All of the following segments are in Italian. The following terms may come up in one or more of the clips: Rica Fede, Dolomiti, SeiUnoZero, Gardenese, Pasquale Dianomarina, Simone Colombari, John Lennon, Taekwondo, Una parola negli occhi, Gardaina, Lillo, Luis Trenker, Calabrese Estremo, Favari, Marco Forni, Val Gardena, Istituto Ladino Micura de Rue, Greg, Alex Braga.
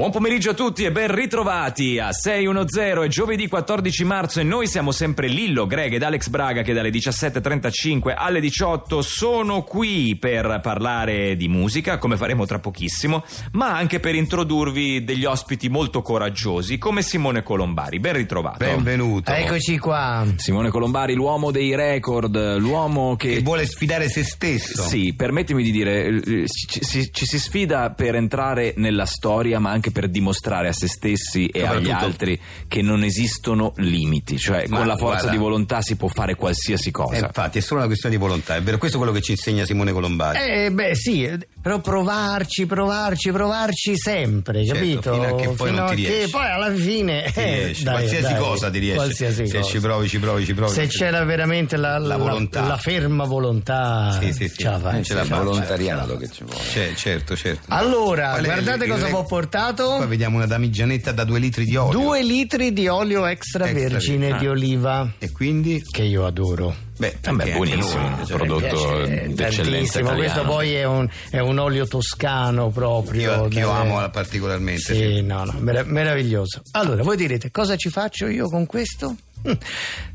Buon pomeriggio a tutti e ben ritrovati a 610, è giovedì 14 marzo e noi siamo sempre Lillo, Greg ed Alex Braga che dalle 17.35 alle 18 sono qui per parlare di musica, come faremo tra pochissimo, ma anche per introdurvi degli ospiti molto coraggiosi come Simone Colombari. Ben ritrovato. Benvenuto. Eccoci qua. Simone Colombari, l'uomo dei record, l'uomo che vuole sfidare se stesso. Sì, permettimi di dire, ci si sfida per entrare nella storia, ma anche per dimostrare a se stessi e agli altri che non esistono limiti, cioè con la forza di volontà si può fare qualsiasi cosa. Infatti è solo una questione di volontà, è vero, questo è quello che ci insegna Simone Colombari. Beh sì, però provarci sempre, certo, capito? Fino a che poi non ti riesci. Che poi alla fine qualsiasi cosa ti riesce. Se ci provi. Se c'era veramente la volontà, la ferma volontà, sì, ce la fai. C'è la volontariato che ci vuole. Certo. Allora, guardate cosa può portare. Poi vediamo una damigianetta da 2 litri di olio. 2 litri di olio extravergine di oliva. E quindi? Che io adoro. Beh, è buonissimo, un prodotto d'eccellenza italiano. Questo poi è un olio toscano proprio. Che io amo particolarmente. Sì. No, meraviglioso. Allora, voi direte, cosa ci faccio io con questo?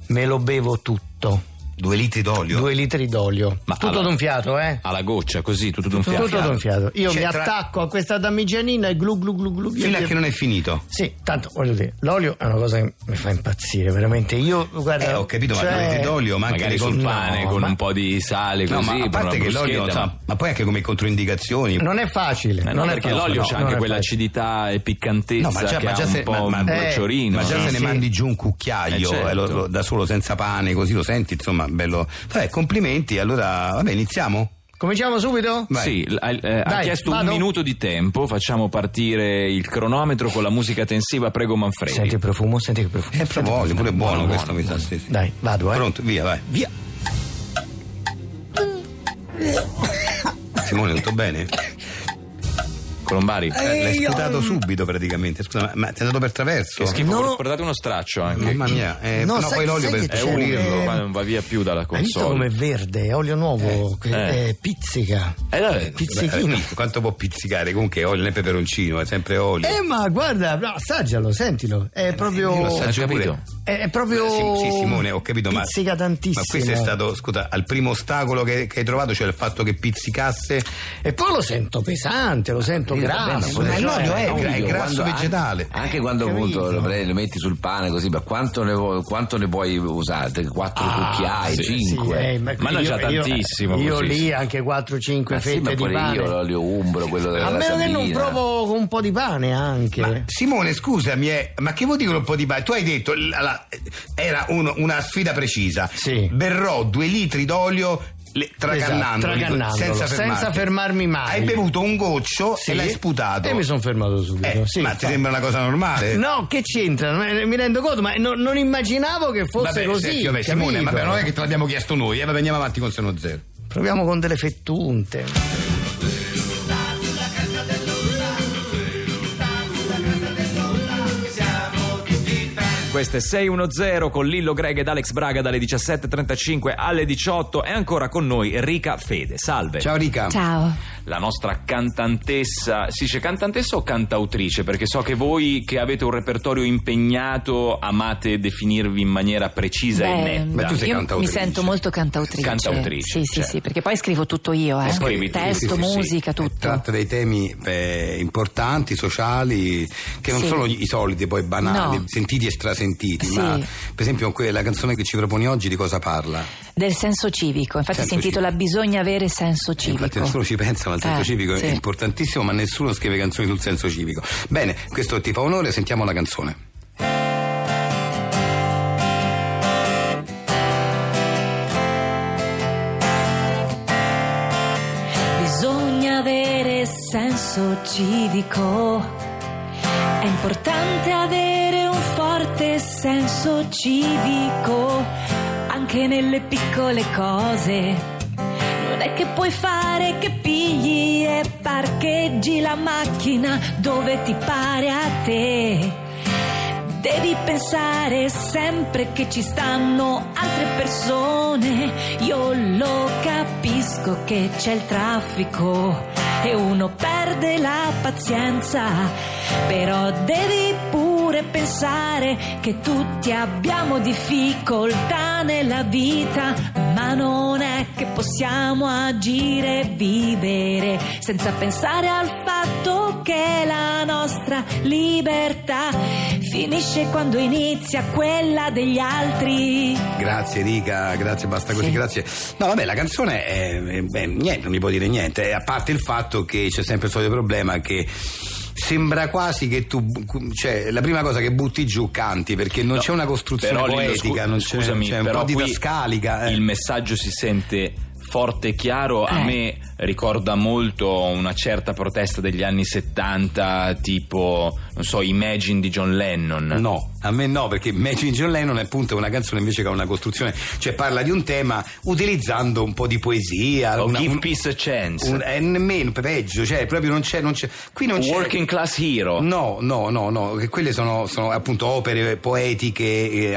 Me lo bevo tutto. 2 litri d'olio? 2 litri d'olio. Ma tutto d'un fiato, alla goccia, così, tutto d'un fiato. Tutto d'un fiato. Io attacco a questa damigianina e glu. Fino a che non è finito. Sì, tanto voglio dire, l'olio è una cosa che mi fa impazzire, veramente. Io, guarda. Ho capito, cioè, ma 2 litri d'olio, ma magari sul pane, con un po' di sale, così. Ma a parte che l'olio, ma poi anche come controindicazioni. Non è facile. Non è perché l'olio c'ha anche quell'acidità e piccantezza. No, ma già se ne mandi giù un cucchiaio da solo senza pane, così lo senti, insomma. Bello. Vabbè, complimenti. Allora, iniziamo. Cominciamo subito? Vai. Sì, ha chiesto un minuto di tempo, facciamo partire il cronometro con la musica tensiva, prego Manfredi. Senti il profumo. Pure buono questo, mi sa. Sì. Dai, vado. Pronto, via, vai. Via. Simone, tutto bene? Colombari, l'hai sputato subito praticamente. Scusa, ma ti è andato per traverso? Che schifo, guardate uno straccio anche. Mamma mia, poi l'olio per pulirlo non va via più dalla console. Hai visto com'è verde, olio nuovo, pizzica. Pizzichino. Quanto può pizzicare? Comunque olio nel peperoncino, è sempre olio. Ma guarda, assaggialo, sentilo, è proprio. Lo assaggio pure. È proprio. Sì, Simone, ho capito, ma pizzica tantissimo. Ma questo è stato, scusa, al primo ostacolo che hai trovato, cioè il fatto che pizzicasse. E poi lo sento pesante, lo sento grasso, l'olio è grasso vegetale. Anche quando appunto lo metti sul pane così, ma quanto ne puoi usare? 4 cucchiai, 5? Ma non c'è tantissimo. Io lì anche 4-5 fette di pane. Io l'olio umbro, quello della sabina. A meno che non provo un po' di pane anche. Ma, Simone, scusami, ma che vuol dire un po' di pane? Tu hai detto era una sfida precisa. Sì. Berrò 2 litri d'olio. Senza fermarmi mai. Hai bevuto un goccio e l'hai sputato. E mi sono fermato subito. Ma ti sembra una cosa normale? No, che c'entra? Mi rendo conto, ma non immaginavo che fosse così. Simone, ma non è che te l'abbiamo chiesto noi. Vabbè, andiamo avanti con SeiUnoZero. Proviamo con delle fettunte. Questo è 610 con Lillo, Greg ed Alex Braga dalle 17.35 alle 18 e ancora con noi Rica Fede. Salve. Ciao Rica. Ciao. La nostra cantantessa, si dice cantantessa o cantautrice? Perché so che voi che avete un repertorio impegnato amate definirvi in maniera precisa e netta. Ma tu sei cantautrice. Mi sento molto cantautrice. Sì, perché poi scrivo tutto io, testo, musica, tutto. Tratta dei temi importanti, sociali, che non sono i soliti poi banali, sentiti e strasentiti. Ma per esempio la canzone che ci proponi oggi di cosa parla? Del senso civico, infatti si intitola Bisogna avere senso civico. Infatti nessuno ci pensa, ma il senso civico è importantissimo, ma nessuno scrive canzoni sul senso civico. Bene, questo ti fa onore, sentiamo la canzone. Bisogna avere senso civico, è importante avere un forte senso civico anche nelle piccole cose. Non è che puoi fare che pigli e parcheggi la macchina dove ti pare a te. Devi pensare sempre che ci stanno altre persone. Io lo capisco che c'è il traffico e uno perde la pazienza, però devi pure pensare che tutti abbiamo difficoltà nella vita, ma non è che possiamo agire e vivere senza pensare al fatto che la nostra libertà finisce quando inizia quella degli altri. Grazie Rica, grazie, basta così, sì. Grazie. No vabbè, la canzone è niente, non mi può dire niente, a parte il fatto che c'è sempre il solito problema che sembra quasi che tu, cioè, la prima cosa che butti giù canti, perché non c'è una costruzione poetica, non c'è, scusami, c'è un po' didascalica. Il messaggio si sente forte e chiaro. A me ricorda molto una certa protesta degli anni 70, tipo, non so, Imagine di John Lennon. No, a me no, perché Imagine di John Lennon è appunto una canzone invece che ha una costruzione, cioè parla di un tema utilizzando un po' di poesia. Give Peace a Chance. È nemmeno peggio, cioè proprio non c'è. Qui non c'è Working Class Hero. No, che quelle sono appunto opere poetiche.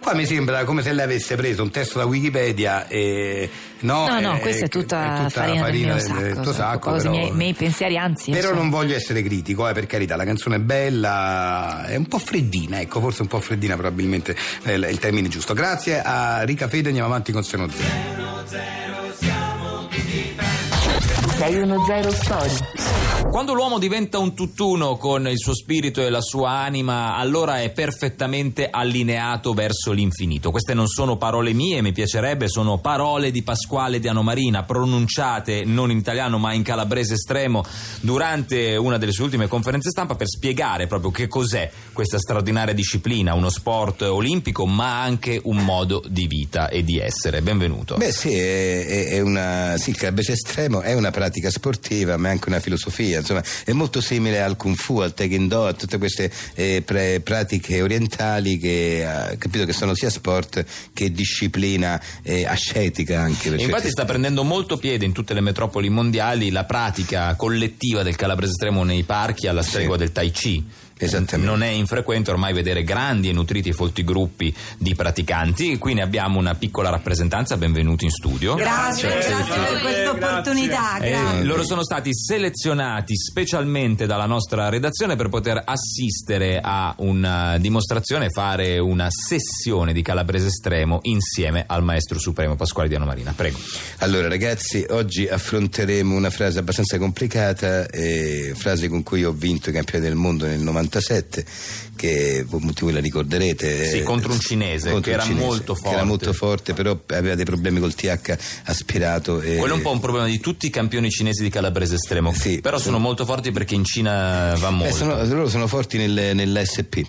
Qua mi sembra come se lei avesse preso un testo da Wikipedia e No, questa è tutta farina del tuo sacco, però, i miei pensieri, anzi. Però non voglio essere critico, per carità, la canzone è bella, è un po' freddina, ecco, forse un po' freddina probabilmente è il termine giusto. Grazie a Rica Fede, andiamo avanti con SeiUnoZero. SeiUnoZero Story. Quando l'uomo diventa un tutt'uno con il suo spirito e la sua anima, allora è perfettamente allineato verso l'infinito. Queste non sono parole mie, mi piacerebbe, sono parole di Pasquale Dianomarina, pronunciate non in italiano ma in calabrese estremo durante una delle sue ultime conferenze stampa, per spiegare proprio che cos'è questa straordinaria disciplina, uno sport olimpico ma anche un modo di vita e di essere. Benvenuto. Beh sì, il calabrese estremo è una pratica sportiva ma è anche una filosofia. Insomma, è molto simile al Kung Fu, al Taekwondo, a tutte queste pratiche orientali che capito che sono sia sport che disciplina ascetica anche. Infatti sta prendendo molto piede in tutte le metropoli mondiali la pratica collettiva del calabrese estremo nei parchi, alla stregua del Tai Chi. Esattamente. Non è infrequente ormai vedere grandi e nutriti e folti gruppi di praticanti. Qui ne abbiamo una piccola rappresentanza, benvenuti in studio. Grazie per questa opportunità. Loro sono stati selezionati specialmente dalla nostra redazione per poter assistere a una dimostrazione e fare una sessione di calabrese estremo insieme al maestro supremo Pasquale Dianomarina. Prego. Allora ragazzi, oggi affronteremo una frase abbastanza complicata, frase con cui ho vinto i campionati del mondo nel 90, che voi la ricorderete, sì, contro un cinese che era molto forte, però aveva dei problemi col TH aspirato, quello è un po' un problema di tutti i campioni cinesi di calabrese estremo, sì, però sono molto forti perché in Cina va molto. Loro sono forti nell'SP,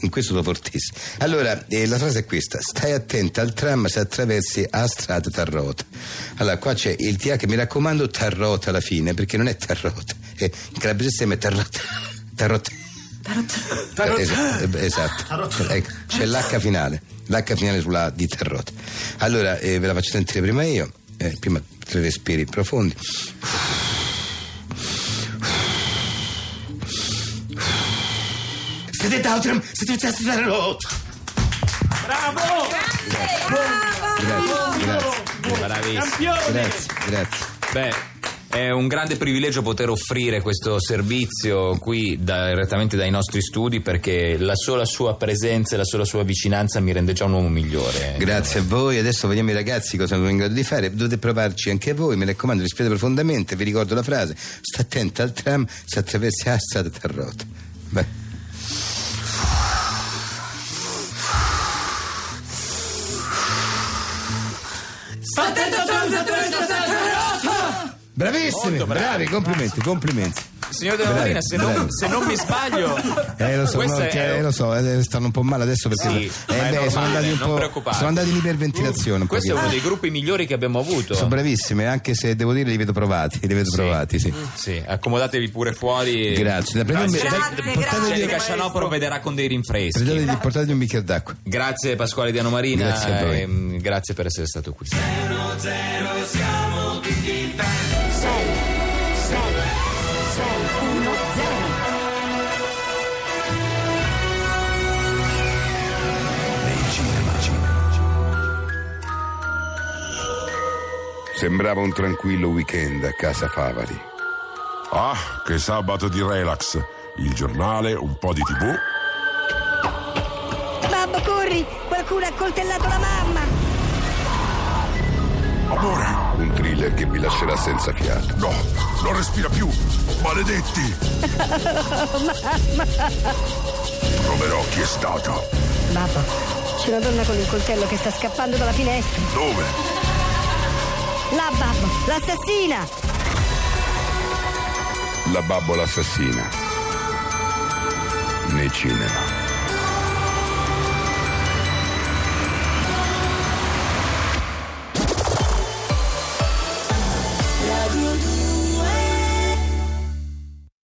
in questo sono fortissimi. Allora la frase è questa: stai attenta al tram se attraversi a strada tarrota. Allora qua c'è il TH, mi raccomando, tarrota alla fine, perché non è tarrota, in calabrese estremo è tarrota. Tarot. Esatto. Tarot. Ecco, c'è l'H finale sulla A di Tarot. Allora ve la faccio sentire prima io, prima tre respiri profondi. Bravo! Grazie. Beh, è un grande privilegio poter offrire questo servizio qui direttamente dai nostri studi, perché la sola sua presenza e la sola sua vicinanza mi rende già un uomo migliore. Grazie a voi. Adesso vediamo i ragazzi cosa sono in grado di fare. Dovete provarci anche voi, mi raccomando, respirate profondamente. Vi ricordo la frase: sta attenta al tram se attraversi la strada tarrota. Beh. Bravissimi, bravi, complimenti. Signor Dianomarina, se non mi sbaglio, lo so, stanno un po' male adesso perché sono andati in iperventilazione. Questo è uno dei gruppi migliori che abbiamo avuto. Sono bravissimi, anche se devo dire li vedo provati. Accomodatevi pure fuori. Grazie. Il Cascianopolo provvederà con dei rinfreschi. Portatevi un bicchiere d'acqua. Grazie Pasquale Dianomarina. Grazie a voi. Grazie per essere stato qui. Siamo tutti in Sembrava un tranquillo weekend a casa Favari. Ah, che sabato di relax! Il giornale, un po' di TV. Babbo, corri! Qualcuno ha accoltellato la mamma! Amore! Un thriller che vi lascerà senza fiato. No, non respira più! Maledetti! Mamma! Proverò chi è stato. Babbo, c'è una donna con il coltello che sta scappando dalla finestra. Dove? La babbo, l'assassina! La babbo, l'assassina. Nei cinema.